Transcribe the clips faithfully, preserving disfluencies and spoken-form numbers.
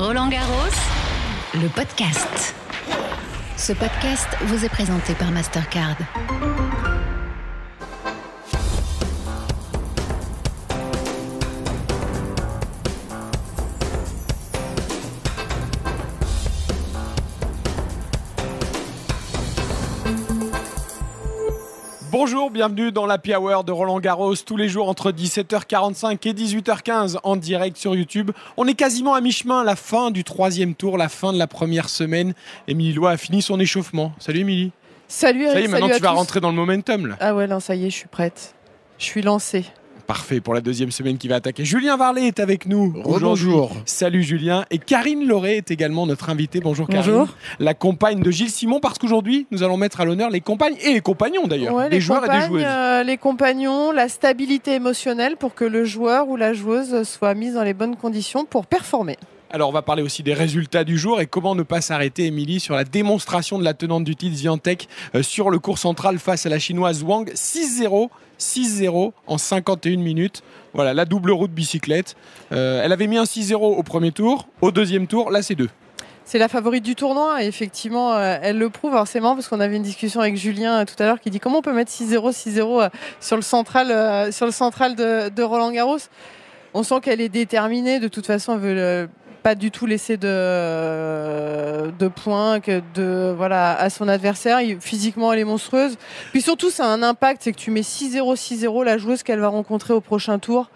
Roland Garros, le podcast. Ce podcast vous est présenté par Mastercard. Bonjour, bienvenue dans l'Happy Hour de Roland Garros, tous les jours entre dix-sept heures quarante-cinq et dix-huit heures quinze en direct sur YouTube. On est quasiment à mi-chemin, la fin du troisième tour, la fin de la première semaine. Émilie Loit a fini son échauffement. Salut Émilie. Salut Eric, ça y est, maintenant tu vas tous rentrer dans le momentum là. Ah ouais, là, ça y est, je suis prête. Je suis lancée. Parfait pour la deuxième semaine qui va attaquer. Julien Varlet est avec nous. Bonjour. Salut Julien. Et Karine Lauré est également notre invitée. Bonjour Karine. Bonjour. La compagne de Gilles Simon, parce qu'aujourd'hui, nous allons mettre à l'honneur les compagnes et les compagnons d'ailleurs. Ouais, les, les joueurs et des joueuses. Euh, les compagnons, la stabilité émotionnelle pour que le joueur ou la joueuse soit mise dans les bonnes conditions pour performer. Alors on va parler aussi des résultats du jour et comment ne pas s'arrêter, Émilie, sur la démonstration de la tenante du titre Świątek euh, sur le court central face à la chinoise Wang, six zéro en cinquante et une minutes. Voilà, la double roue de bicyclette. Euh, elle avait mis un six zéro au premier tour, au deuxième tour, là c'est deux. C'est la favorite du tournoi et effectivement euh, elle le prouve. Alors c'est marrant parce qu'on avait une discussion avec Julien euh, tout à l'heure qui dit comment on peut mettre six zéro euh, sur le central, euh, sur le central de, de Roland Garros. On sent qu'elle est déterminée, de toute façon elle veut... Le... pas du tout laisser de, de points que de, voilà, à son adversaire. Il, physiquement, elle est monstrueuse. Puis surtout, ça a un impact, c'est que tu mets six zéro, six zéro la joueuse qu'elle va rencontrer au prochain tour.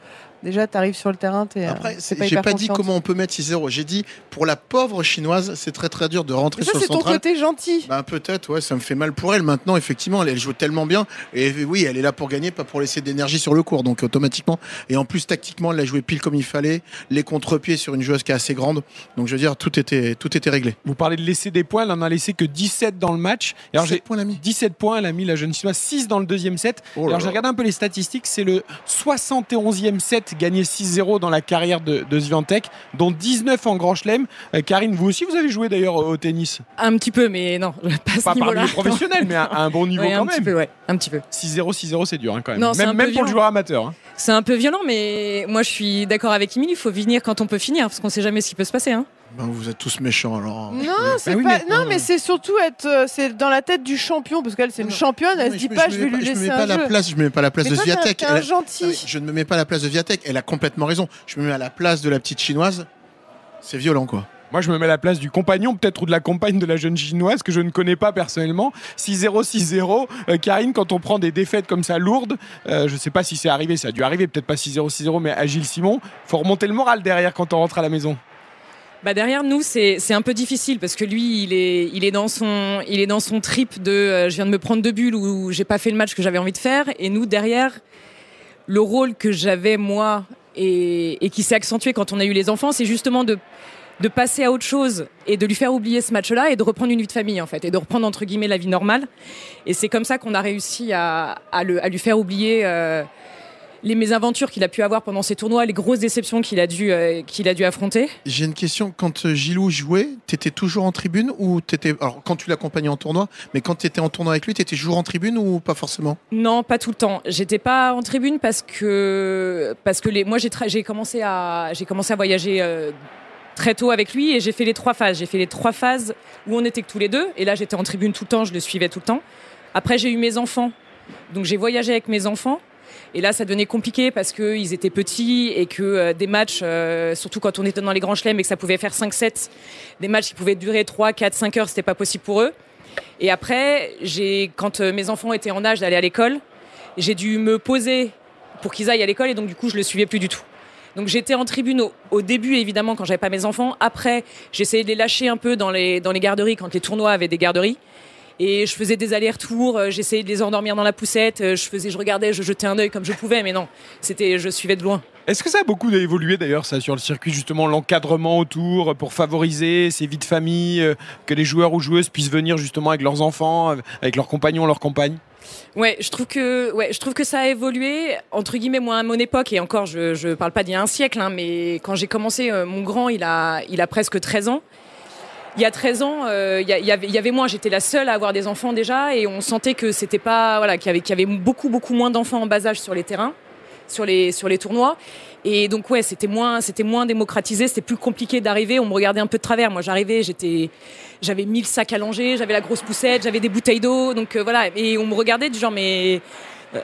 Déjà, tu arrives sur le terrain, tu es Après, c'est, pas j'ai pas confiante. Dit comment on peut mettre six zéro. J'ai dit, pour la pauvre chinoise, c'est très très dur de rentrer ça, sur le central. Ça, c'est ton côté gentil. Ben, peut-être, ouais, ça me fait mal pour elle. Maintenant, effectivement, elle, elle joue tellement bien. Et oui, elle est là pour gagner, pas pour laisser d'énergie sur le court. Donc, automatiquement. Et en plus, tactiquement, elle a joué pile comme il fallait. Les contre-pieds sur une joueuse qui est assez grande. Donc, je veux dire, tout était, tout était réglé. Vous parlez de laisser des points. Elle n'en a laissé que dix-sept dans le match. Et alors, dix-sept, j'ai... Points, elle a mis. dix-sept points, elle a mis la jeune chinoise. six dans le deuxième set. Oh là alors, j'ai regardé un peu les statistiques. C'est le soixante et onzième set gagné six zéro dans la carrière de, de Świątek, dont dix-neuf en Grand Chelem. Euh, Karine, vous aussi, vous avez joué d'ailleurs au tennis ? Un petit peu, mais non, pas à ce pas niveau-là. Pas parmi les professionnels, mais à, à un bon niveau ouais, quand un même. Petit peu, ouais, un petit peu. six zéro, six zéro, c'est dur hein, quand même. Non, même même pour le joueur amateur. Hein. C'est un peu violent, mais moi je suis d'accord avec Émilie, il faut venir quand on peut finir, parce qu'on ne sait jamais ce qui peut se passer. Hein. Ben vous êtes tous méchants alors. Non, c'est ben pas, oui, mais, non, mais c'est surtout être euh, c'est dans la tête du champion parce qu'elle c'est une non, championne, elle non, se dit je, pas je, je vais lui laisser un jeu. Je me mets pas, pas la place, je me mets pas la place mais de toi, Świątek. T'es un, t'es un elle, gentil. Elle, je ne me mets pas la place de Świątek, elle a complètement raison. Je me mets à la place de la petite chinoise. C'est violent quoi. Moi, je me mets à la place du compagnon, peut-être, ou de la compagne de la jeune chinoise, que je ne connais pas personnellement. six zéro, six zéro. Euh, Karine, quand on prend des défaites comme ça lourdes, euh, je ne sais pas si c'est arrivé, ça a dû arriver, peut-être pas six zéro, six zéro, mais à Gilles Simon, il faut remonter le moral derrière quand on rentre à la maison. Bah derrière nous c'est c'est un peu difficile parce que lui il est il est dans son il est dans son trip de euh, je viens de me prendre deux bulles ou j'ai pas fait le match que j'avais envie de faire et nous derrière le rôle que j'avais moi et et qui s'est accentué quand on a eu les enfants c'est justement de de passer à autre chose et de lui faire oublier ce match-là et de reprendre une vie de famille en fait et de reprendre entre guillemets la vie normale et c'est comme ça qu'on a réussi à à le à lui faire oublier euh, les mésaventures qu'il a pu avoir pendant ses tournois, les grosses déceptions qu'il a dû, euh, qu'il a dû affronter. J'ai une question. Quand Gilou jouait, t'étais toujours en tribune ou t'étais... Alors, quand tu l'accompagnais en tournoi, mais quand t'étais en tournoi avec lui, t'étais toujours en tribune ou pas forcément ? Non, pas tout le temps. J'étais pas en tribune parce que... Parce que les... moi, j'ai, tra... j'ai, commencé à... j'ai commencé à voyager euh, très tôt avec lui et j'ai fait les trois phases. J'ai fait les trois phases où on était que tous les deux. Et là, j'étais en tribune tout le temps, je le suivais tout le temps. Après, j'ai eu mes enfants. Donc, j'ai voyagé avec mes enfants. Et là, ça devenait compliqué parce qu'ils étaient petits et que euh, des matchs, euh, surtout quand on était dans les grands chelems et que ça pouvait faire cinq sept, des matchs qui pouvaient durer trois, quatre, cinq heures, c'était pas possible pour eux. Et après, j'ai, quand euh, mes enfants étaient en âge d'aller à l'école, j'ai dû me poser pour qu'ils aillent à l'école et donc du coup, je le suivais plus du tout. Donc j'étais en tribune au, au début, évidemment, quand j'avais pas mes enfants. Après, j'essayais de les lâcher un peu dans les, dans les garderies quand les tournois avaient des garderies. Et je faisais des allers-retours, j'essayais de les endormir dans la poussette, je faisais, je regardais, je jetais un œil comme je pouvais, mais non, c'était, je suivais de loin. Est-ce que ça a beaucoup évolué d'ailleurs, ça, sur le circuit, justement, l'encadrement autour pour favoriser ces vies de famille, que les joueurs ou joueuses puissent venir justement avec leurs enfants, avec leurs compagnons, leurs compagnes ? Ouais, je trouve que, ouais, je trouve que ça a évolué, entre guillemets, moi, à mon époque, et encore, je, je parle pas d'il y a un siècle, hein, mais quand j'ai commencé, mon grand, il a, il a presque treize ans. Il y a treize ans, euh, il y avait, il y avait moins. J'étais la seule à avoir des enfants déjà, et on sentait que c'était pas, voilà, qu'il y avait, qu'il y avait beaucoup, beaucoup moins d'enfants en bas âge sur les terrains. sur les sur les tournois. Et donc ouais, c'était moins c'était moins démocratisé, c'était plus compliqué d'arriver, on me regardait un peu de travers. Moi j'arrivais, j'étais j'avais mille sacs à langer, j'avais la grosse poussette, j'avais des bouteilles d'eau, donc euh, voilà, et on me regardait du genre mais euh,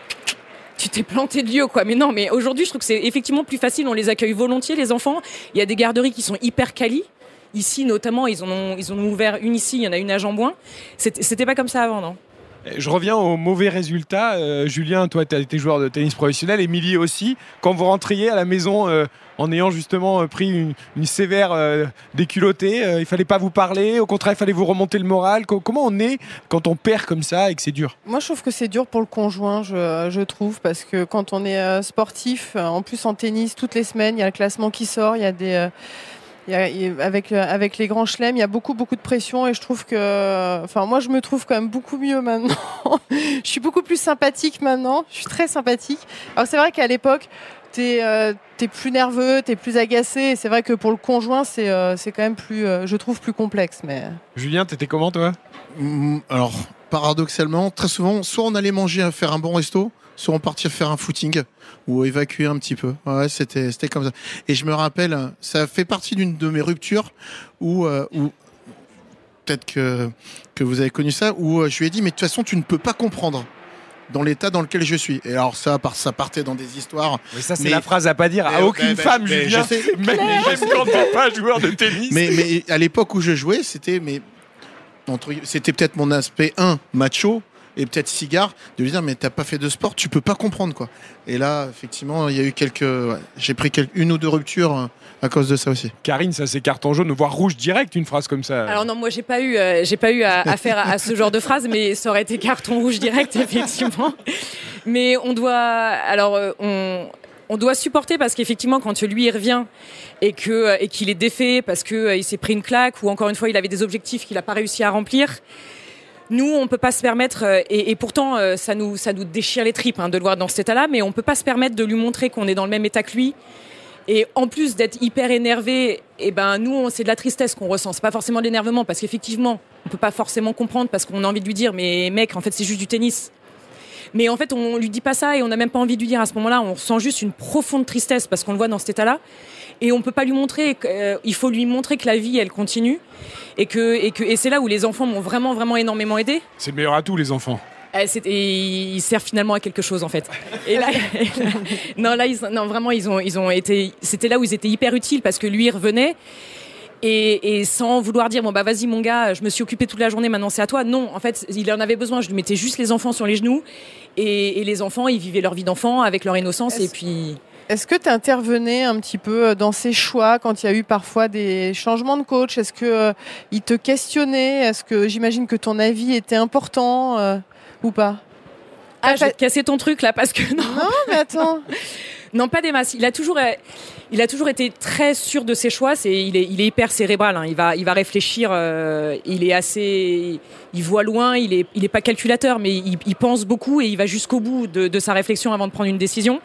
tu t'es planté de lieu, quoi. Mais non, mais aujourd'hui je trouve que c'est effectivement plus facile, on les accueille volontiers les enfants. Il y a des garderies qui sont hyper quali. Ici notamment, ils en ont ils en ont ouvert une ici, il y en a une à Jeanbouin. C'était, c'était pas comme ça avant, non. Je reviens aux mauvais résultats. Euh, Julien, toi, tu as été joueur de tennis professionnel. Émilie aussi. Quand vous rentriez à la maison euh, en ayant justement euh, pris une, une sévère euh, déculottée, euh, il ne fallait pas vous parler. Au contraire, il fallait vous remonter le moral. Qu- comment on est quand on perd comme ça et que c'est dur ? Moi, je trouve que c'est dur pour le conjoint, je, je trouve, parce que quand on est euh, sportif, en plus en tennis, toutes les semaines, il y a le classement qui sort, il y a des... Euh... Avec, avec les grands chelems, il y a beaucoup, beaucoup de pression et je trouve que... Enfin, moi, je me trouve quand même beaucoup mieux maintenant. Je suis beaucoup plus sympathique maintenant. Je suis très sympathique. Alors, c'est vrai qu'à l'époque, t'es, euh, t'es plus nerveux, t'es plus agacé. Et c'est vrai que pour le conjoint, c'est, euh, c'est quand même plus... Euh, je trouve plus complexe, mais... Julien, t'étais comment, toi ? Mmh, alors, paradoxalement, très souvent, soit on allait manger, faire un bon resto... soit on partir faire un footing ou évacuer un petit peu. Ouais, c'était c'était comme ça. Et je me rappelle, ça fait partie d'une de mes ruptures où, euh, où peut-être que que vous avez connu ça, où je lui ai dit mais de toute façon tu ne peux pas comprendre dans l'état dans lequel je suis. Et alors ça, ça partait dans des histoires. Mais ça, c'est mais... la phrase à pas dire à aucune ouais, bah, femme, Julien. Je sais, même quand t'es pas joueur de tennis. Mais mais à l'époque où je jouais, c'était mais entre, c'était peut-être mon aspect un macho. Et peut-être cigare, de lui dire mais t'as pas fait de sport, tu peux pas comprendre, quoi. Et là, effectivement, il y a eu quelques, ouais, j'ai pris quelques... une ou deux ruptures à cause de ça aussi. Karine, ça c'est carton jaune, voire rouge direct, une phrase comme ça. Alors non, moi j'ai pas eu, euh, j'ai pas eu à, à faire à, à ce genre de phrase, mais ça aurait été carton rouge direct effectivement. Mais on doit, alors euh, on. On doit supporter parce qu'effectivement, quand lui il revient et que et qu'il est défait parce que il s'est pris une claque ou encore une fois il avait des objectifs qu'il a pas réussi à remplir. Nous, on peut pas se permettre, et, et pourtant, ça nous, ça nous déchire les tripes hein, de le voir dans cet état-là, mais on peut pas se permettre de lui montrer qu'on est dans le même état que lui. Et en plus d'être hyper énervé, eh ben nous, on, c'est de la tristesse qu'on ressent. C'est pas forcément de l'énervement, parce qu'effectivement, on peut pas forcément comprendre, parce qu'on a envie de lui dire, mais mec, en fait, c'est juste du tennis. Mais en fait, on lui dit pas ça et on n'a même pas envie de lui dire à ce moment-là. On ressent juste une profonde tristesse parce qu'on le voit dans cet état-là. Et on peut pas lui montrer. Euh, il faut lui montrer que la vie, elle continue. Et que, et que, et c'est là où les enfants m'ont vraiment, vraiment énormément aidé. C'est le meilleur atout, les enfants. Euh, c'est, et ils servent finalement à quelque chose, en fait. Et là, et là non, là, ils, non, vraiment, ils ont, ils ont été. C'était là où ils étaient hyper utiles parce que lui, il revenait. Et, et sans vouloir dire bon bah vas-y mon gars, je me suis occupé toute la journée, maintenant c'est à toi. Non, en fait il en avait besoin. Je lui mettais juste les enfants sur les genoux et, et les enfants ils vivaient leur vie d'enfant avec leur innocence. Est-ce, et puis est-ce que tu intervenais un petit peu dans ces choix quand il y a eu parfois des changements de coach? Est-ce que euh, ils te questionnaient? Est-ce que j'imagine que ton avis était important euh, ou pas? Ah, ah je vais te casser ton truc là parce que non. Non mais attends. Non, pas des masses. Il a toujours, il a toujours été très sûr de ses choix. C'est, il est, il est hyper cérébral. Hein. Il va, il va réfléchir. Euh, il est assez, il voit loin. Il est, il est pas calculateur, mais il, il pense beaucoup et il va jusqu'au bout de, de sa réflexion avant de prendre une décision.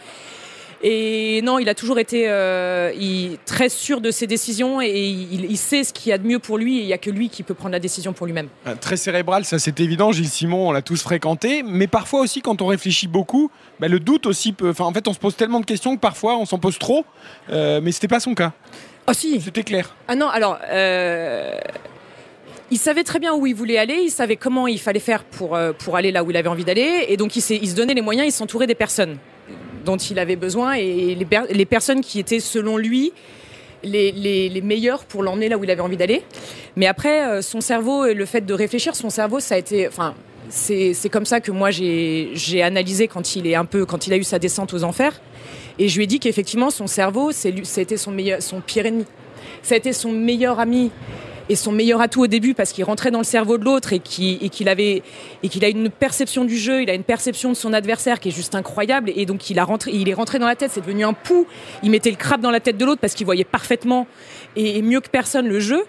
Et non, il a toujours été euh, il, très sûr de ses décisions et il, il sait ce qu'il y a de mieux pour lui et il n'y a que lui qui peut prendre la décision pour lui-même. Ah, très cérébral, ça c'est évident, Gilles Simon, on l'a tous fréquenté, mais parfois aussi quand on réfléchit beaucoup, bah, le doute aussi peut... Enfin, en fait, on se pose tellement de questions que parfois on s'en pose trop, euh, mais c'était pas son cas. Ah si. C'était clair. Ah non, alors... Euh... Il savait très bien où il voulait aller, il savait comment il fallait faire pour, euh, pour aller là où il avait envie d'aller et donc il, s'est, il se donnait les moyens, il s'entourait des personnes dont il avait besoin et les, per- les personnes qui étaient, selon lui, les, les, les meilleures pour l'emmener là où il avait envie d'aller. Mais après, euh, son cerveau et le fait de réfléchir, son cerveau, ça a été... Enfin, c'est, c'est comme ça que moi, j'ai, j'ai analysé quand il, est un peu, quand il a eu sa descente aux enfers. Et je lui ai dit qu'effectivement, son cerveau, c'est, ça a été son, meilleur, son pire ennemi. Ça a été son meilleur ami et son meilleur atout au début parce qu'il rentrait dans le cerveau de l'autre et qu'il, et qu'il avait et qu'il a une perception du jeu, il a une perception de son adversaire qui est juste incroyable et donc il a rentré, il est rentré dans la tête, c'est devenu un pou. Il mettait le crabe dans la tête de l'autre parce qu'il voyait parfaitement et, et mieux que personne le jeu.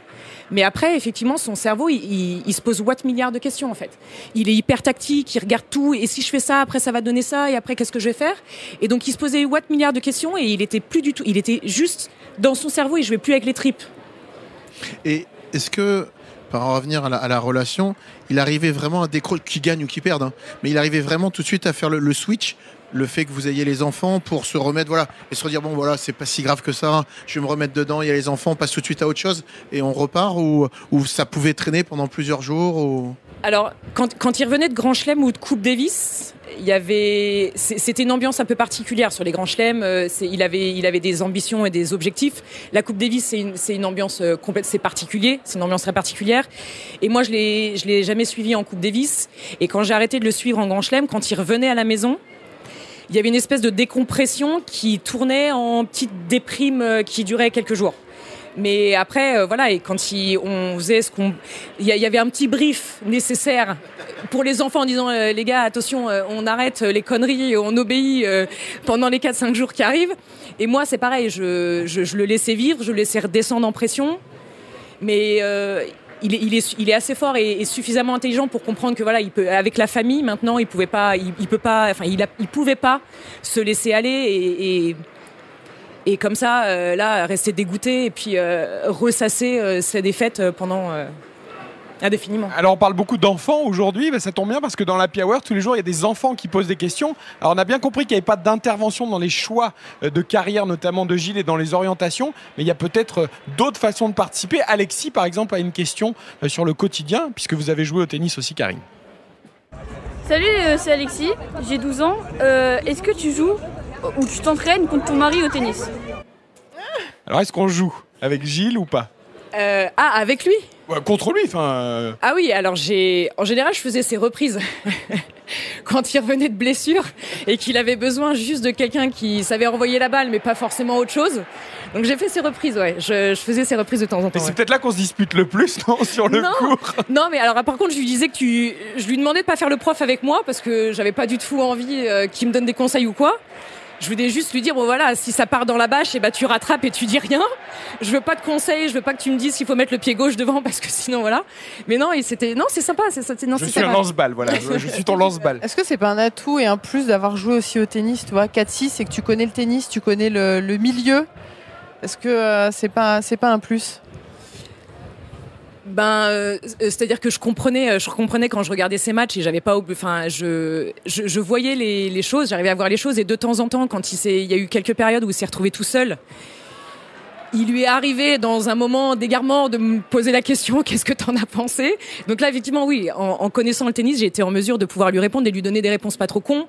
Mais après, effectivement, son cerveau, il, il, il se pose watt milliards de questions, en fait. Il est hyper tactique, il regarde tout, et si je fais ça, après ça va donner ça, et après qu'est-ce que je vais faire? Et donc, il se posait watt milliards de questions, et il était plus du tout, il était juste dans son cerveau, il jouait plus avec les tripes. Et est-ce que par en revenir à la, à la relation, il arrivait vraiment à décrocher, qui gagne ou qui perd, hein, mais il arrivait vraiment tout de suite à faire le, le switch, le fait que vous ayez les enfants pour se remettre, voilà, et se redire, bon voilà, c'est pas si grave que ça, hein, je vais me remettre dedans, il y a les enfants, on passe tout de suite à autre chose et on repart, ou, ou ça pouvait traîner pendant plusieurs jours ou... Alors, quand, quand il revenait de Grand Chelem ou de Coupe Davis, il y avait, c'était une ambiance un peu particulière sur les Grands Chelems. Il avait, il avait des ambitions et des objectifs. La Coupe Davis, c'est une, c'est une ambiance complète, c'est particulier, c'est une ambiance très particulière. Et moi, je l'ai, je l'ai jamais suivi en Coupe Davis. Et quand j'ai arrêté de le suivre en Grand Chelem, quand il revenait à la maison, il y avait une espèce de décompression qui tournait en petite déprime qui durait quelques jours. Mais après, euh, voilà, et quand il, on faisait ce qu'on... Il y, y avait un petit brief nécessaire pour les enfants en disant euh, les gars, attention, euh, on arrête les conneries, on obéit euh, pendant les quatre cinq jours qui arrivent. Et moi, c'est pareil, je, je, je le laissais vivre, je le laissais redescendre en pression. Mais euh, il, est, il, est, il est assez fort et, et suffisamment intelligent pour comprendre que, voilà, il peut, avec la famille, maintenant, il pouvait pas, il, il peut pas, enfin, il, a, il pouvait pas se laisser aller et... et Et comme ça, euh, là, rester dégoûté et puis euh, ressasser euh, ces défaites euh, pendant euh, indéfiniment. Alors, on parle beaucoup d'enfants aujourd'hui, mais ça tombe bien parce que dans l'Happy Hour, tous les jours, il y a des enfants qui posent des questions. Alors, on a bien compris qu'il n'y avait pas d'intervention dans les choix de carrière, notamment de Gilles et dans les orientations, mais il y a peut-être d'autres façons de participer. Alexis, par exemple, a une question sur le quotidien, puisque vous avez joué au tennis aussi, Karine. Salut, c'est Alexis, j'ai douze ans. Euh, est-ce que tu joues ou tu t'entraînes contre ton mari au tennis? Alors, est-ce qu'on joue avec Gilles ou pas? euh, Ah, avec lui? Ouais, contre lui, enfin... Euh... Ah oui, alors j'ai... En général, je faisais ses reprises. Quand il revenait de blessure et qu'il avait besoin juste de quelqu'un qui savait envoyer la balle, mais pas forcément autre chose. Donc j'ai fait ses reprises, ouais. Je, je faisais ses reprises de temps en temps. Et ouais. C'est peut-être là qu'on se dispute le plus, non? Sur le non, cours. Non, mais alors par contre, je lui disais que tu... Je lui demandais de pas faire le prof avec moi parce que j'avais pas du tout envie euh, qu'il me donne des conseils ou quoi. Je voulais juste lui dire, bon voilà, si ça part dans la bâche, eh ben, tu rattrapes et tu dis rien. Je veux pas de conseils, je veux pas que tu me dises qu'il faut mettre le pied gauche devant parce que sinon, voilà. Mais non, et c'était, non, c'est sympa. C'est, c'est, non, je c'est suis sympa. Un lance-balle, voilà. je, je suis ton lance-balle. Est-ce que c'est pas un atout et un plus d'avoir joué aussi au tennis, tu vois, quatre six, c'est que tu connais le tennis, tu connais le, le milieu. Est-ce que euh, c'est pas, c'est pas un plus? Ben, euh, c'est-à-dire que je comprenais, je comprenais quand je regardais ces matchs et j'avais pas, enfin, je, je, je voyais les, les choses, j'arrivais à voir les choses et de temps en temps, quand il s'est, il y a eu quelques périodes où il s'est retrouvé tout seul, il lui est arrivé dans un moment d'égarement de me poser la question, qu'est-ce que t'en as pensé? Donc là, effectivement, oui, en, en connaissant le tennis, j'ai été en mesure de pouvoir lui répondre et lui donner des réponses pas trop cons.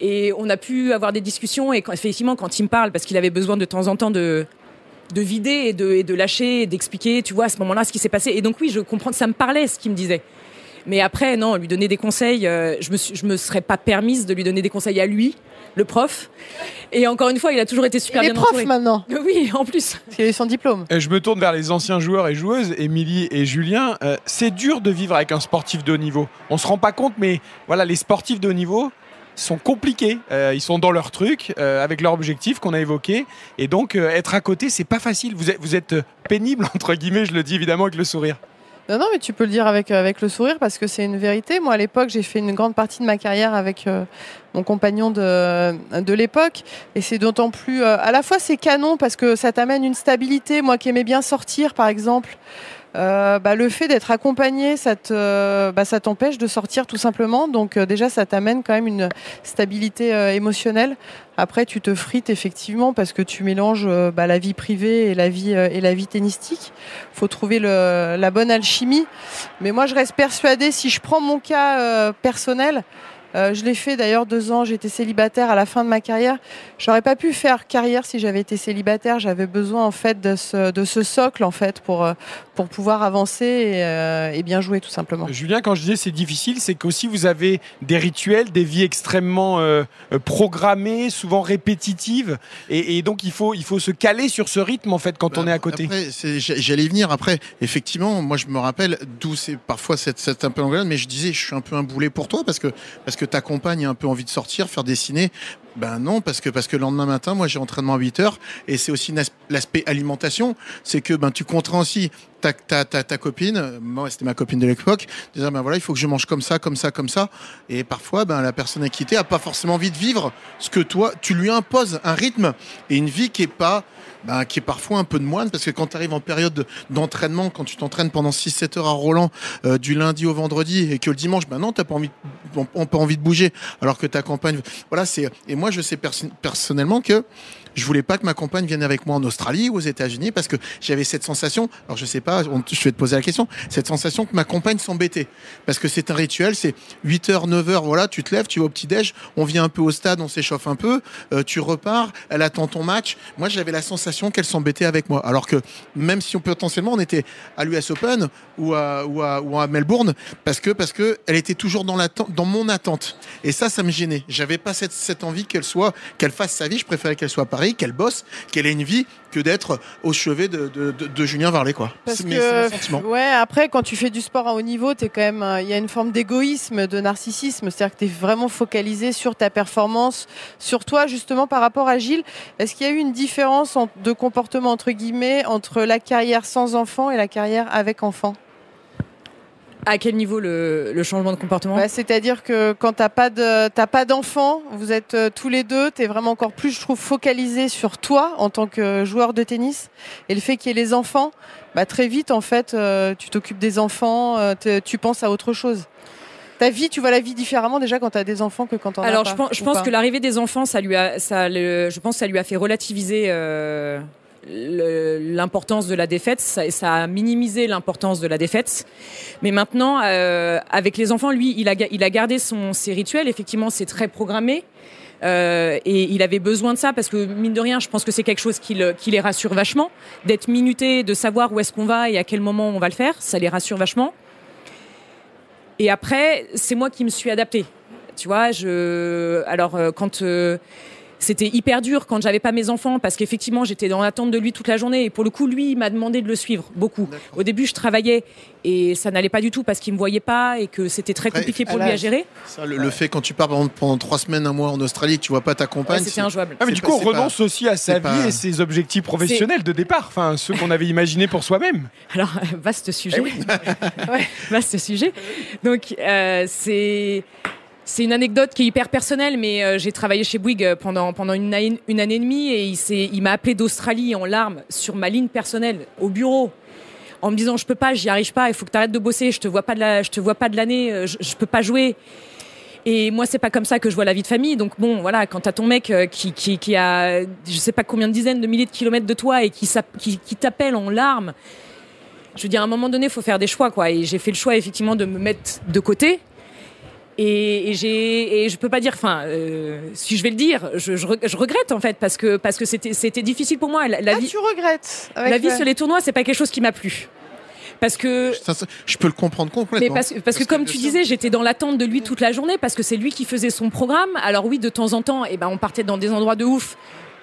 Et on a pu avoir des discussions et quand, effectivement, quand il me parle, parce qu'il avait besoin de temps en temps de de vider et de, et de lâcher et d'expliquer, tu vois, à ce moment-là, ce qui s'est passé. Et donc oui, je comprends, ça me parlait ce qu'il me disait. Mais après, non, lui donner des conseils, euh, je me suis, je me serais pas permise de lui donner des conseils à lui, le prof. Et encore une fois, il a toujours été super il bien entouré. Il est prof maintenant. Oui, en plus. Parce qu'il a eu son diplôme. Je me tourne vers les anciens joueurs et joueuses, Émilie et Julien. Euh, c'est dur de vivre avec un sportif de haut niveau. On se rend pas compte, mais voilà, les sportifs de haut niveau sont compliqués, euh, ils sont dans leur truc, euh, avec leur objectif qu'on a évoqué, et donc euh, être à côté, c'est pas facile. Vous êtes, vous êtes pénible entre guillemets, je le dis évidemment avec le sourire. Non, non, mais tu peux le dire avec avec le sourire parce que c'est une vérité. Moi, à l'époque, j'ai fait une grande partie de ma carrière avec euh, mon compagnon de de l'époque, et c'est d'autant plus euh, à la fois c'est canon parce que ça t'amène une stabilité. Moi, qui aimais bien sortir, par exemple. Euh, bah, le fait d'être accompagné, ça te, euh, bah, ça t'empêche de sortir tout simplement. Donc euh, déjà, ça t'amène quand même une stabilité euh, émotionnelle. Après, tu te frites effectivement parce que tu mélanges euh, bah, la vie privée et la vie euh, et la vie tennistique. Faut trouver le, la bonne alchimie. Mais moi, je reste persuadée. Si je prends mon cas euh, personnel, euh, je l'ai fait d'ailleurs deux ans. J'étais célibataire à la fin de ma carrière. J'aurais pas pu faire carrière si j'avais été célibataire. J'avais besoin en fait de ce de ce socle en fait pour euh, pour pouvoir avancer et, euh, et bien jouer tout simplement. Julien, quand je disais c'est difficile, c'est qu'aussi vous avez des rituels, des vies extrêmement euh, programmées, souvent répétitives, et, et donc il faut, il faut se caler sur ce rythme en fait quand bah, on est à côté. Après, c'est, j'allais y venir après, effectivement, moi je me rappelle d'où c'est parfois cette, cette un peu engueulade, mais je disais je suis un peu un boulet pour toi parce que, parce que t'accompagnes un peu envie de sortir, faire dessiner. Ben non, parce que, parce que le lendemain matin, moi j'ai entraînement à huit heures, et c'est aussi l'aspect alimentation, c'est que ben, tu contrains aussi ta, ta, ta, ta copine, moi c'était ma copine de l'époque, de dire ben voilà, il faut que je mange comme ça, comme ça, comme ça, et parfois ben, la personne acquittée n'a pas forcément envie de vivre ce que toi, tu lui imposes, un rythme, et une vie qui est pas... Bah, qui est parfois un peu de moine, parce que quand tu arrives en période d'entraînement, quand tu t'entraînes pendant six sept heures à Roland, euh, du lundi au vendredi, et que le dimanche, ben non, t'as pas envie, de, on, on pas envie de bouger, alors que ta compagne, voilà, c'est, et moi je sais pers- personnellement que je voulais pas que ma compagne vienne avec moi en Australie ou aux États-Unis, parce que j'avais cette sensation, alors je sais pas, on, je vais te poser la question, cette sensation que ma compagne s'embêtait, parce que c'est un rituel, c'est huit heures neuf heures, voilà, tu te lèves, tu vas au petit-déj, on vient un peu au stade, on s'échauffe un peu, euh, tu repars, elle attend ton match. Moi j'avais la sensation qu'elle s'embêtait avec moi, alors que même si on potentiellement on était à l'U S Open ou à, ou à, ou à Melbourne, parce que, parce que elle était toujours dans, dans mon attente, et ça, ça me gênait. J'avais pas cette, cette envie qu'elle soit, qu'elle fasse sa vie, je préférais qu'elle soit à Paris, qu'elle bosse, qu'elle ait une vie, que d'être au chevet de, de, de, de Julien Varlet, quoi. Parce c'est, que, c'est mon ouais, après, quand tu fais du sport à haut niveau, t'es quand même, il y a une forme d'égoïsme, de narcissisme, c'est-à-dire que t'es vraiment focalisé sur ta performance, sur toi, justement, par rapport à Gilles. Est-ce qu'il y a eu une différence en, de comportement, entre guillemets, entre la carrière sans enfant et la carrière avec enfant ? À quel niveau le, le changement de comportement ? Bah, c'est-à-dire que quand t'as pas de, t'as pas d'enfant, vous êtes euh, tous les deux, t'es vraiment encore plus, je trouve, focalisé sur toi en tant que joueur de tennis. Et le fait qu'il y ait les enfants, bah, très vite, en fait, euh, tu t'occupes des enfants, euh, tu penses à autre chose. Ta vie, tu vois la vie différemment déjà quand t'as des enfants que quand t'en as pas. Alors, je pense, je pense que l'arrivée des enfants, ça lui a, ça, le, je pense, que ça lui a fait relativiser. Euh... Le, l'importance de la défaite, ça, ça a minimisé l'importance de la défaite. Mais maintenant, euh, avec les enfants, lui, il a, il a gardé son, ses rituels. Effectivement, c'est très programmé. Euh, et il avait besoin de ça parce que, mine de rien, je pense que c'est quelque chose qui, le, qui les rassure vachement. D'être minuté, de savoir où est-ce qu'on va et à quel moment on va le faire, ça les rassure vachement. Et après, c'est moi qui me suis adaptée. Tu vois, je... Alors, quand... Euh, C'était hyper dur quand j'avais pas mes enfants parce qu'effectivement j'étais dans l'attente de lui toute la journée et pour le coup lui il m'a demandé de le suivre beaucoup. D'accord. Au début je travaillais et ça n'allait pas du tout parce qu'il me voyait pas et que c'était très compliqué pour lui à gérer. Ça, le, ouais. le fait quand tu pars pendant, pendant trois semaines, un mois en Australie, tu vois pas ta compagne. Ouais, c'était injouable. Ah, mais c'est du pas, coup on renonce pas, aussi à sa vie pas... et ses objectifs professionnels c'est... de départ, enfin ceux qu'on avait imaginés pour soi-même. Alors vaste sujet. Eh oui. ouais, vaste sujet. Donc euh, c'est. C'est une anecdote qui est hyper personnelle, mais euh, j'ai travaillé chez Bouygues pendant, pendant une, année, une année et demie et il, s'est, il m'a appelé d'Australie en larmes sur ma ligne personnelle au bureau en me disant je peux pas, j'y arrive pas, il faut que t'arrêtes de bosser, je te vois pas de, la, je te vois pas de l'année, je, je peux pas jouer. Et moi c'est pas comme ça que je vois la vie de famille, donc bon voilà, quand t'as ton mec qui, qui, qui a je sais pas combien de dizaines de milliers de kilomètres de toi et qui, qui, qui t'appelle en larmes, je veux dire à un moment donné il faut faire des choix quoi. Et j'ai fait le choix effectivement de me mettre de côté. Et, et, j'ai, et je peux pas dire, enfin, euh, si je vais le dire, je, je, je regrette en fait parce que parce que c'était c'était difficile pour moi. La, la ah, vie, tu regrettes. Avec la le... vie sur les tournois, c'est pas quelque chose qui m'a plu. Parce que ça, ça, je peux le comprendre complètement. Mais parce, parce, parce que, que comme tu disais, j'étais dans l'attente de lui toute la journée parce que c'est lui qui faisait son programme. Alors oui, de temps en temps, et eh ben on partait dans des endroits de ouf,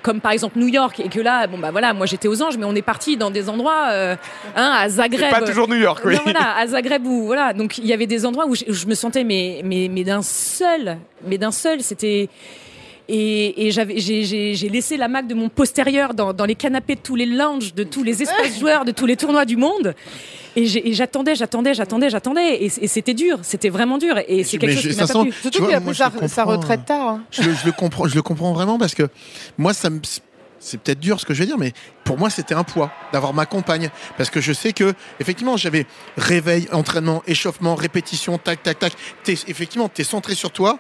comme par exemple New York, et que là, bon bah voilà, moi j'étais aux anges, mais on est parti dans des endroits, euh, hein, à Zagreb. C'est pas toujours New York, oui. Non, voilà, à Zagreb où voilà, donc il y avait des endroits où je, où je me sentais mais mais mais d'un seul, mais d'un seul, c'était et, et j'avais j'ai, j'ai j'ai laissé la marque de mon postérieur dans dans les canapés de tous les lounges, de tous les espaces joueurs, de tous les tournois du monde. Et, j'ai, et j'attendais, j'attendais, j'attendais, j'attendais, et, et c'était dur, c'était vraiment dur, et c'est quelque mais chose qui m'a pas plu. Surtout qu'il a pris sa, sa retraite tard. Hein. Je, je le comprends, je le comprends vraiment parce que moi, ça me, c'est peut-être dur ce que je vais dire, mais pour moi, c'était un poids d'avoir ma compagne, parce que je sais que effectivement, j'avais réveil, entraînement, échauffement, répétition, tac, tac, tac. T'es, effectivement, t'es centré sur toi,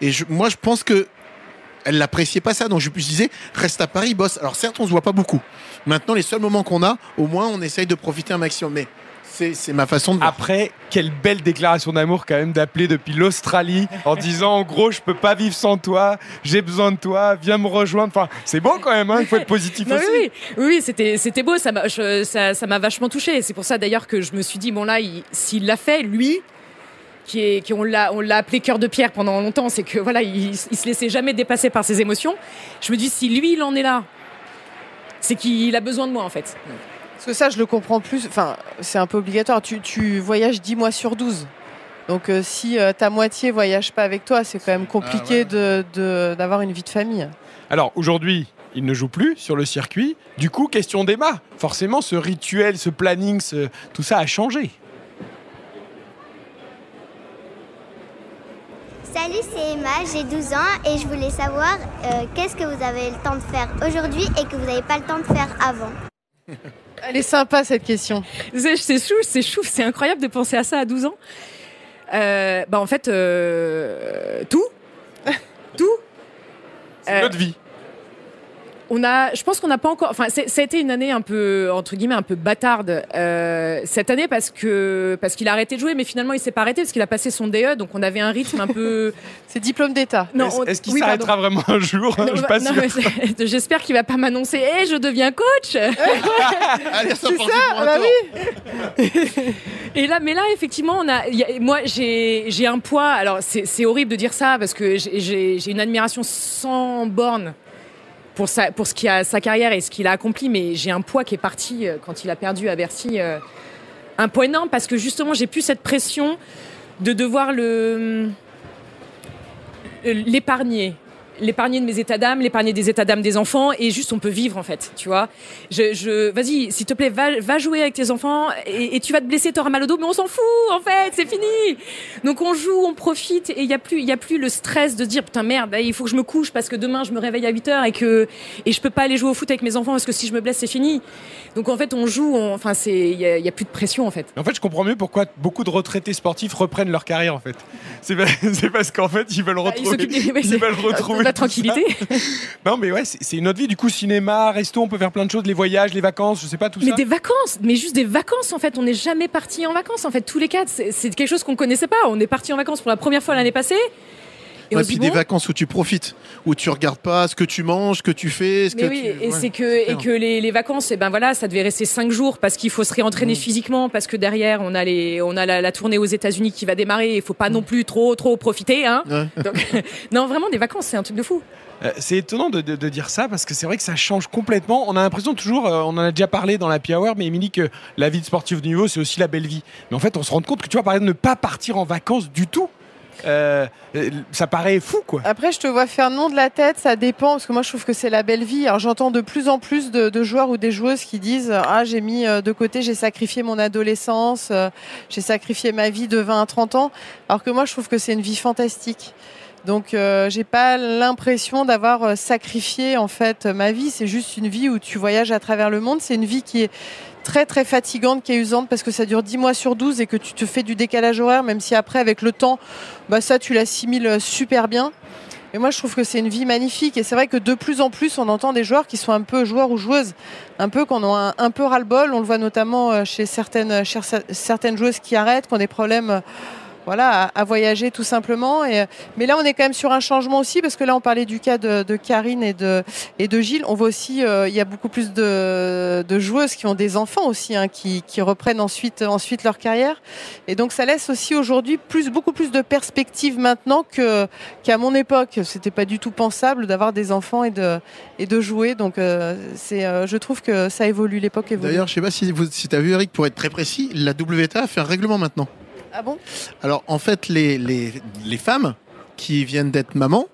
et je, moi, je pense que. Elle n'appréciait pas ça, donc je lui disais reste à Paris, bosse. Alors certes, on se voit pas beaucoup. Maintenant, les seuls moments qu'on a, au moins, on essaye de profiter un maximum. Mais c'est, c'est ma façon de voir. Après, quelle belle déclaration d'amour quand même d'appeler depuis l'Australie en disant en gros, je peux pas vivre sans toi, j'ai besoin de toi, viens me rejoindre. Enfin, c'est bon quand même, hein, il faut être positif non, aussi. Oui, oui, oui, c'était c'était beau, ça m'a je, ça, ça m'a vachement touchée. C'est pour ça d'ailleurs que je me suis dit bon là, il, s'il l'a fait, lui. Qui, est, qui on l'a, on l'a appelé cœur de pierre pendant longtemps, c'est que voilà, il, il se laissait jamais dépasser par ses émotions. Je me dis si lui il en est là, c'est qu'il a besoin de moi en fait. Parce que ça je le comprends plus. Enfin, c'est un peu obligatoire. Tu, tu voyages dix mois sur douze. Donc euh, si euh, ta moitié voyage pas avec toi, c'est quand même compliqué ah ouais. de, de, d'avoir une vie de famille. Alors aujourd'hui, il ne joue plus sur le circuit. Du coup, question d'Emma. Forcément, ce rituel, ce planning, ce... tout ça a changé. Salut, c'est Emma, j'ai douze ans et je voulais savoir euh, qu'est-ce que vous avez le temps de faire aujourd'hui et que vous n'avez pas le temps de faire avant. Elle est sympa cette question. C'est, c'est chou, c'est chou, c'est incroyable de penser à ça à douze ans. Euh, bah en fait, euh, tout, tout. C'est euh, notre vie. On a, je pense qu'on n'a pas encore. Enfin, ça a été une année un peu entre guillemets un peu bâtarde euh, cette année parce que parce qu'il a arrêté de jouer, mais finalement il s'est pas arrêté parce qu'il a passé son D E, donc on avait un rythme un peu. C'est diplôme d'État. Non, est-ce, on... est-ce qu'il oui, s'arrêtera pardon. vraiment un jour non, je bah, non, mais, j'espère qu'il va pas m'annoncer. Hé, hey, je deviens coach. Allez, ça c'est ça. Bah oui. Et là, mais là effectivement, on a. Y a moi, j'ai j'ai un poids. Alors c'est c'est horrible de dire ça parce que j'ai j'ai, j'ai une admiration sans borne. Pour, sa, pour ce qui a sa carrière et ce qu'il a accompli, mais j'ai un poids qui est parti euh, quand il a perdu à Bercy, euh, un poids énorme parce que justement j'ai plus cette pression de devoir le euh, l'épargner, l'épargner de mes états d'âme, l'épargner des états d'âme des enfants et juste on peut vivre en fait, tu vois. Je, je, vas-y, s'il te plaît, va, va jouer avec tes enfants et, et tu vas te blesser, t'auras mal au dos, mais on s'en fout en fait, c'est fini. Donc on joue, on profite et il y a plus, il y a plus le stress de dire putain merde, il faut que je me couche parce que demain je me réveille à huit heures et que et je peux pas aller jouer au foot avec mes enfants parce que si je me blesse c'est fini. Donc en fait on joue, on, enfin c'est, il y, y a plus de pression en fait. En fait je comprends mieux pourquoi beaucoup de retraités sportifs reprennent leur carrière en fait. C'est, c'est parce qu'en fait ils veulent retrouver, bah, ils, ils veulent retrouver. La tranquillité. Non mais ouais, c'est, c'est une autre vie. Du coup, cinéma, resto, on peut faire plein de choses, les voyages, les vacances, je sais pas tout mais ça. Mais des vacances, mais juste des vacances en fait. On n'est jamais parti en vacances en fait. Tous les quatre, c'est, c'est quelque chose qu'on connaissait pas. On est parti en vacances pour la première fois l'année passée. Et ouais, puis bon, des vacances où tu profites, où tu regardes pas ce que tu manges, ce que tu fais. Ce mais que oui, tu... et ouais, c'est que c'est et que les, les vacances, et ben voilà, ça devait rester cinq jours parce qu'il faut se réentraîner mmh. physiquement, parce que derrière on a les, on a la, la tournée aux États-Unis qui va démarrer. Il faut pas mmh. non plus trop trop profiter, hein. Ouais. Donc, non, vraiment des vacances, c'est un truc de fou. Euh, c'est étonnant de, de, de dire ça parce que c'est vrai que ça change complètement. On a l'impression toujours, euh, on en a déjà parlé dans la Happy Hour, mais Émilie, que la vie de sportif de niveau, c'est aussi la belle vie. Mais en fait, on se rend compte que tu vois, par exemple, ne pas partir en vacances du tout. Euh, ça paraît fou quoi. Après je te vois faire non de la tête, ça dépend parce que moi je trouve que c'est la belle vie. Alors j'entends de plus en plus de, de joueurs ou des joueuses qui disent ah j'ai mis de côté, j'ai sacrifié mon adolescence, euh, j'ai sacrifié ma vie de vingt à trente ans, alors que moi je trouve que c'est une vie fantastique. Donc euh, j'ai pas l'impression d'avoir sacrifié en fait ma vie, c'est juste une vie où tu voyages à travers le monde, c'est une vie qui est très très fatigante, qui est usante parce que ça dure dix mois sur douze et que tu te fais du décalage horaire, même si après avec le temps bah ça tu l'assimiles super bien. Et moi je trouve que c'est une vie magnifique et c'est vrai que de plus en plus on entend des joueurs qui sont un peu joueurs ou joueuses un peu qu'on a un, un peu ras-le-bol, on le voit notamment chez certaines chez certaines joueuses qui arrêtent, qui ont des problèmes voilà à, à voyager tout simplement. Et mais là on est quand même sur un changement aussi parce que là on parlait du cas de, de Karine et de et de Gilles, on voit aussi euh, il y a beaucoup plus de de joueuses qui ont des enfants aussi hein, qui qui reprennent ensuite ensuite leur carrière et donc ça laisse aussi aujourd'hui plus beaucoup plus de perspectives maintenant que qu'à mon époque, c'était pas du tout pensable d'avoir des enfants et de et de jouer. Donc euh, c'est euh, je trouve que ça évolue, l'époque évolue. D'ailleurs, je sais pas si vous si tu as vu Eric, pour être très précis, la W T A fait un règlement maintenant. Ah bon ? Alors en fait les, les, les femmes qui viennent d'être mamans,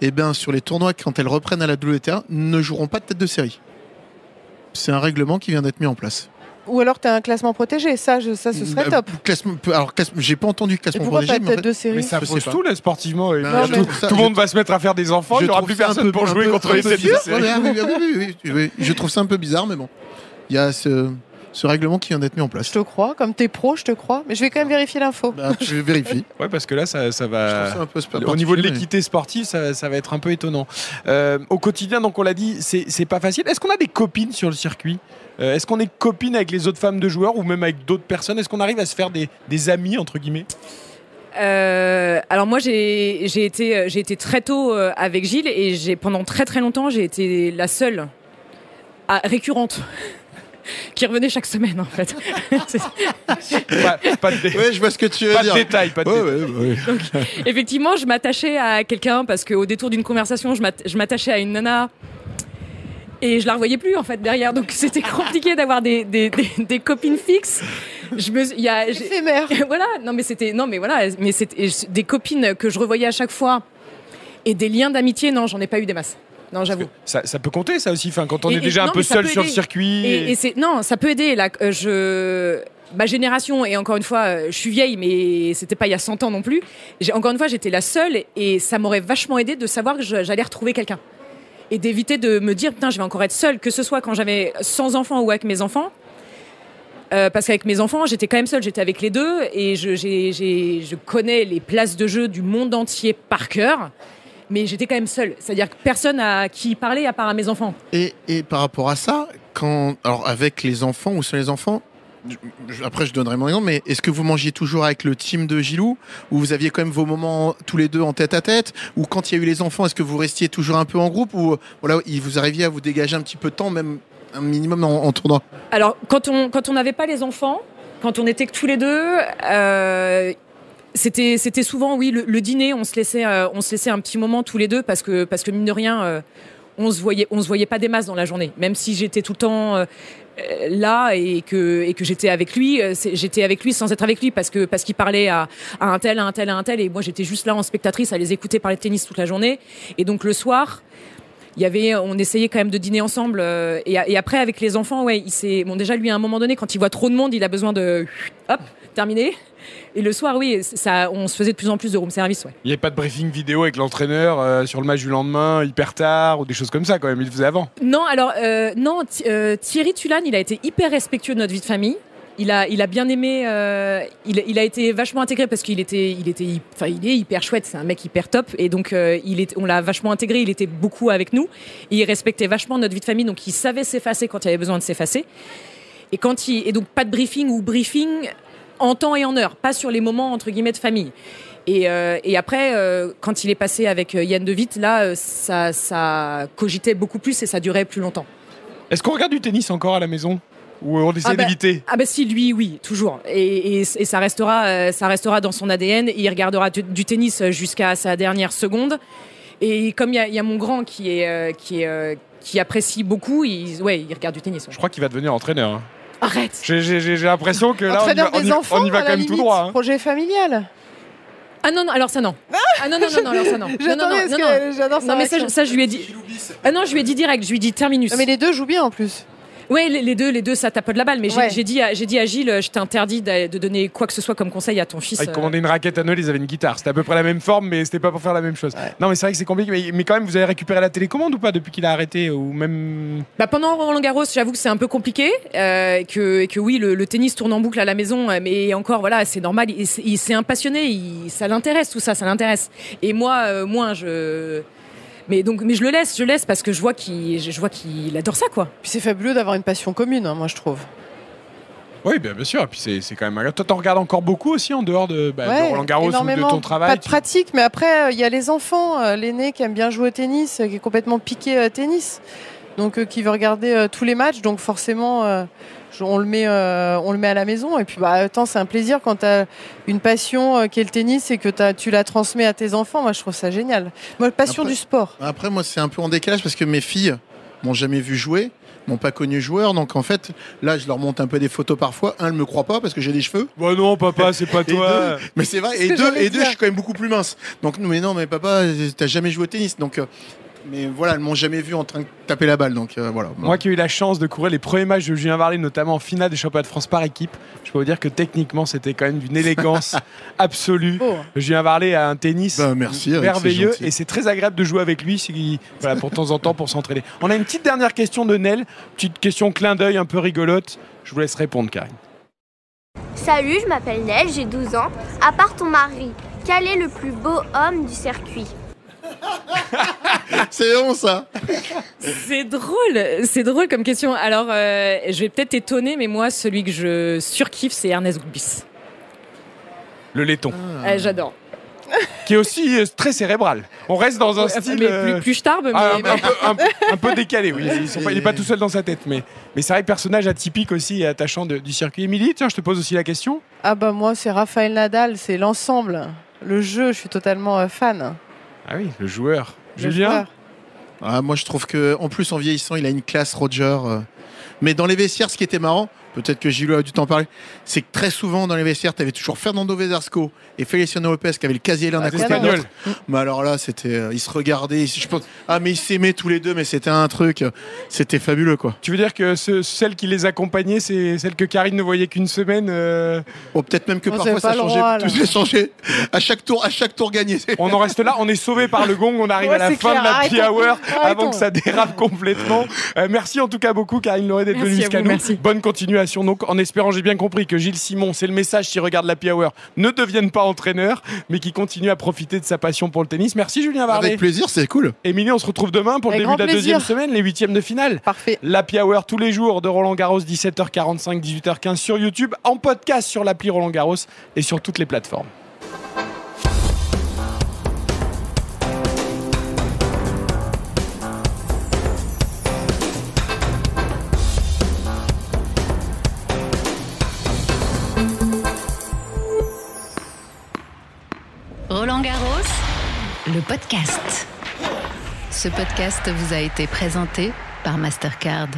eh ben, sur les tournois quand elles reprennent à la W T A ne joueront pas de tête de série. C'est un règlement qui vient d'être mis en place. Ou alors tu as un classement protégé, ça, je, ça ce serait top. Classement, alors classement, j'ai pas entendu classement protégé. Mais, en fait, mais ça pose tout là sportivement. Non, non, tout, ça, tout le monde va se mettre à faire des enfants, il n'y aura plus personne pour jouer contre les têtes de série. Je trouve ça un peu bizarre, mais bon. Il y a ce... ce règlement qui vient d'être mis en place. Je te crois, comme t'es pro, je te crois, mais je vais quand même vérifier l'info. Bah, je vérifie. Ouais, parce que là, ça, ça va. Je trouve ça un peu au niveau de l'équité mais... sportive, ça, ça va être un peu étonnant. Euh, au quotidien, donc on l'a dit, c'est, c'est pas facile. Est-ce qu'on a des copines sur le circuit ? Euh, est-ce qu'on est copines avec les autres femmes de joueurs ou même avec d'autres personnes ? Est-ce qu'on arrive à se faire des, des amis entre guillemets ? Euh, alors moi j'ai, j'ai été, j'ai été très tôt avec Gilles et j'ai pendant très très longtemps j'ai été la seule à, récurrente. Qui revenait chaque semaine en fait. pas, pas de dé- ouais, je vois ce que tu veux pas dire. De détail, pas de ouais, détail. Ouais, ouais. Donc, effectivement, je m'attachais à quelqu'un parce qu'au détour d'une conversation, je m'attachais à une nana et je la revoyais plus en fait derrière, donc c'était compliqué d'avoir des, des, des, des copines fixes. Je me, y a, éphémère. Voilà, non mais c'était, non mais voilà, mais c'était des copines que je revoyais à chaque fois et des liens d'amitié. Non, j'en ai pas eu des masses. Non, j'avoue. Ça, ça peut compter, ça aussi. Enfin, quand on et, est déjà non, un peu seul sur le circuit. Et, et... et c'est, non, ça peut aider. Là, euh, je, ma génération, et encore une fois, euh, je suis vieille, mais c'était pas il y a cent ans non plus. J'ai, encore une fois, j'étais la seule, et ça m'aurait vachement aidé de savoir que je, j'allais retrouver quelqu'un et d'éviter de me dire putain, je vais encore être seule, que ce soit quand j'avais sans enfants ou avec mes enfants. Euh, parce qu'avec mes enfants, j'étais quand même seule. J'étais avec les deux, et je, j'ai, j'ai, je connais les places de jeu du monde entier par cœur. Mais j'étais quand même seule, c'est-à-dire que personne à qui parler à part à mes enfants. Et, et par rapport à ça, quand, alors avec les enfants ou sans les enfants, je, je, après je donnerai mon exemple, mais est-ce que vous mangiez toujours avec le team de Gilou, ou vous aviez quand même vos moments tous les deux en tête à tête, ou quand il y a eu les enfants, est-ce que vous restiez toujours un peu en groupe, ou voilà, vous arriviez à vous dégager un petit peu de temps, même un minimum en, en tournant? Alors quand on quand on n'avait pas les enfants, quand on était que tous les deux. Euh, C'était, c'était souvent, oui, le, le dîner, on se laissait, euh, on se laissait un petit moment tous les deux parce que, parce que mine de rien, euh, on se voyait, on se voyait pas des masses dans la journée. Même si j'étais tout le temps euh, là et que, et que j'étais avec lui, euh, c'est, j'étais avec lui sans être avec lui parce que, parce qu'il parlait à, à un tel, à un tel, à un tel, et moi j'étais juste là en spectatrice à les écouter parler de tennis toute la journée. Et donc le soir, il y avait, on essayait quand même de dîner ensemble. Euh, et, et après avec les enfants, ouais, il s'est, bon déjà lui à un moment donné, quand il voit trop de monde, il a besoin de, hop, terminer. Et le soir, oui, ça, on se faisait de plus en plus de room service. Ouais. Il n'y avait pas de briefing vidéo avec l'entraîneur euh, sur le match du lendemain, hyper tard, ou des choses comme ça quand même, il le faisait avant. Non, alors, euh, non, th- euh, Thierry Tulasne, il a été hyper respectueux de notre vie de famille. Il a, il a bien aimé, euh, il, il a été vachement intégré parce qu'il était, il était, enfin, il est hyper chouette, c'est un mec hyper top. Et donc, euh, il est, on l'a vachement intégré, il était beaucoup avec nous. Et il respectait vachement notre vie de famille, donc il savait s'effacer quand il avait besoin de s'effacer. Et, quand il, et donc, pas de briefing ou briefing. En temps et en heure, pas sur les moments entre guillemets de famille. Et, euh, et après, euh, quand il est passé avec Yann De Witt, là, ça, ça cogitait beaucoup plus et ça durait plus longtemps. Est-ce qu'on regarde du tennis encore à la maison ? Ou on essaie ah bah, d'éviter ? Ah bah si, lui, oui, toujours. Et, et, et ça restera, ça restera dans son A D N. Et il regardera du, du tennis jusqu'à sa dernière seconde. Et comme il y, y a mon grand qui est, qui est, qui apprécie beaucoup, il, ouais, il regarde du tennis. Ouais. Je crois qu'il va devenir entraîneur. Hein. Arrête. J'ai, j'ai, j'ai l'impression que là, on y va, on y, enfants, on y va quand même limite, tout droit. Hein. Projet familial. Ah non, non, alors ça non. Ah non, non, non, non, alors ça non. Non, non, non, non. J'adore ça. Non, mais ça, ça, je lui ai dit. Ah non, je lui ai dit direct. Je lui ai dit terminus. Non, mais les deux jouent bien en plus. Ouais, les, les deux, les deux, ça tape de la balle. Mais ouais. j'ai, j'ai dit, à, j'ai dit à Gilles, je t'interdis de, de donner quoi que ce soit comme conseil à ton fils. Ah, ils commandaient une raquette à Noël, ils avaient une guitare. C'était à peu près la même forme, mais c'était pas pour faire la même chose. Ouais. Non, mais c'est vrai que c'est compliqué. Mais, mais quand même, vous avez récupéré la télécommande ou pas depuis qu'il a arrêté ou même. Bah pendant Roland Garros, j'avoue que c'est un peu compliqué, euh, que, que oui, le, le tennis tourne en boucle à la maison, mais encore voilà, c'est normal. Il, il c'est un passionné, il, ça l'intéresse tout ça, ça l'intéresse. Et moi, euh, moins je. Mais donc, mais je le laisse, je laisse parce que je vois qu'il, je vois qu'il adore ça, quoi. Puis c'est fabuleux d'avoir une passion commune, hein, moi je trouve. Oui, bien, bien sûr. Puis c'est, c'est quand même. Toi, t'en regardes encore beaucoup aussi en dehors de, bah, ouais, de Roland Garros ou de ton travail. Pas de pratique, mais après il euh, y a les enfants, euh, l'aîné qui aime bien jouer au tennis, euh, qui est complètement piqué euh, tennis, donc euh, qui veut regarder euh, tous les matchs, donc forcément. Euh, On le met, euh, on le met à la maison. Et puis, bah, attends, c'est un plaisir quand t'as une passion euh, qui est le tennis et que t'as, tu la transmets à tes enfants. Moi, je trouve ça génial. Moi, passion après, du sport. Après, moi, c'est un peu en décalage parce que mes filles m'ont jamais vu jouer, m'ont pas connu joueur. Donc, en fait, là, je leur monte un peu des photos parfois. Un, elles me croient pas parce que j'ai des cheveux. Bah non, papa, c'est pas toi. Deux, mais c'est vrai. C'est et deux, et deux, je suis quand même beaucoup plus mince. Donc, mais non, mais papa, t'as jamais joué au tennis. Donc. Euh, Mais voilà, elles m'ont jamais vu en train de taper la balle, donc euh, voilà. Moi qui ai eu la chance de courir les premiers matchs de Julien Varlet, notamment en finale des championnats de France par équipe, je peux vous dire que techniquement c'était quand même d'une élégance absolue. Oh. Julien Varlet a un tennis ben, merci, merveilleux c'est et c'est très agréable de jouer avec lui, c'est, voilà, pour de temps en temps pour s'entraîner. On a une petite dernière question de Nel, petite question clin d'œil un peu rigolote. Je vous laisse répondre, Karine. Salut, je m'appelle Nel, j'ai douze ans. À part ton mari, quel est le plus beau homme du circuit ? C'est bon ça. C'est drôle, c'est drôle comme question. Alors, euh, je vais peut-être t'étonner, mais moi, celui que je surkiffe, c'est Ernests Gulbis. Le laiton. Ah. Euh, j'adore. Qui est aussi euh, très cérébral. On reste dans un euh, style mais euh... plus, plus starbe, mais ah, un, un, peu, un, un peu décalé. Oui, ils sont pas, il n'est pas tout seul dans sa tête, mais mais c'est vrai, personnage atypique aussi et attachant de, du circuit. Émilie, tiens, je te pose aussi la question. Ah bah moi, c'est Raphaël Nadal, c'est l'ensemble, le jeu. Je suis totalement euh, fan. Ah oui, le joueur. Le Julien joueur. Ah, moi, je trouve qu'en plus, en vieillissant, il a une classe, Roger. Mais dans les vestiaires, ce qui était marrant, peut-être que Gilles a dû t'en parler, c'est que très souvent, dans les vestiaires, tu avais toujours Fernando Vezarco et Feliciano Lopez qui avaient le casier l'un ah, à côté de l'autre. Mais alors là, c'était, ils se regardaient. Je pense, ah, mais ils s'aimaient tous les deux, mais c'était un truc. C'était fabuleux, quoi. Tu veux dire que ce, celle qui les accompagnait, c'est celle que Karine ne voyait qu'une semaine euh... oh, peut-être même que on parfois, ça changeait. Droit, tout changé. À chaque tour, à chaque tour gagné. On en reste là, on est sauvé par le gong, on arrive ouais, à la fin clair. De la Happy Hour arrêtons. Avant que ça dérape complètement. Euh, merci en tout cas beaucoup, Karine Lauré, d'être venue jusqu'à nous. Merci. Bonne continuation. Donc, en espérant, j'ai bien compris que Gilles Simon, c'est le message, s'il regarde l'Happy Hour, ne devienne pas entraîneur, mais qui continue à profiter de sa passion pour le tennis. Merci Julien Varlet. Avec plaisir, c'est cool. Émilie, on se retrouve demain pour avec le début de la plaisir. Deuxième semaine, les huitièmes de finale. Parfait. L'Happy Hour tous les jours de Roland Garros, dix-sept heures quarante-cinq, dix-huit heures quinze sur YouTube, en podcast sur l'appli Roland Garros et sur toutes les plateformes. Roland Garros, le podcast. Ce podcast vous a été présenté par Mastercard.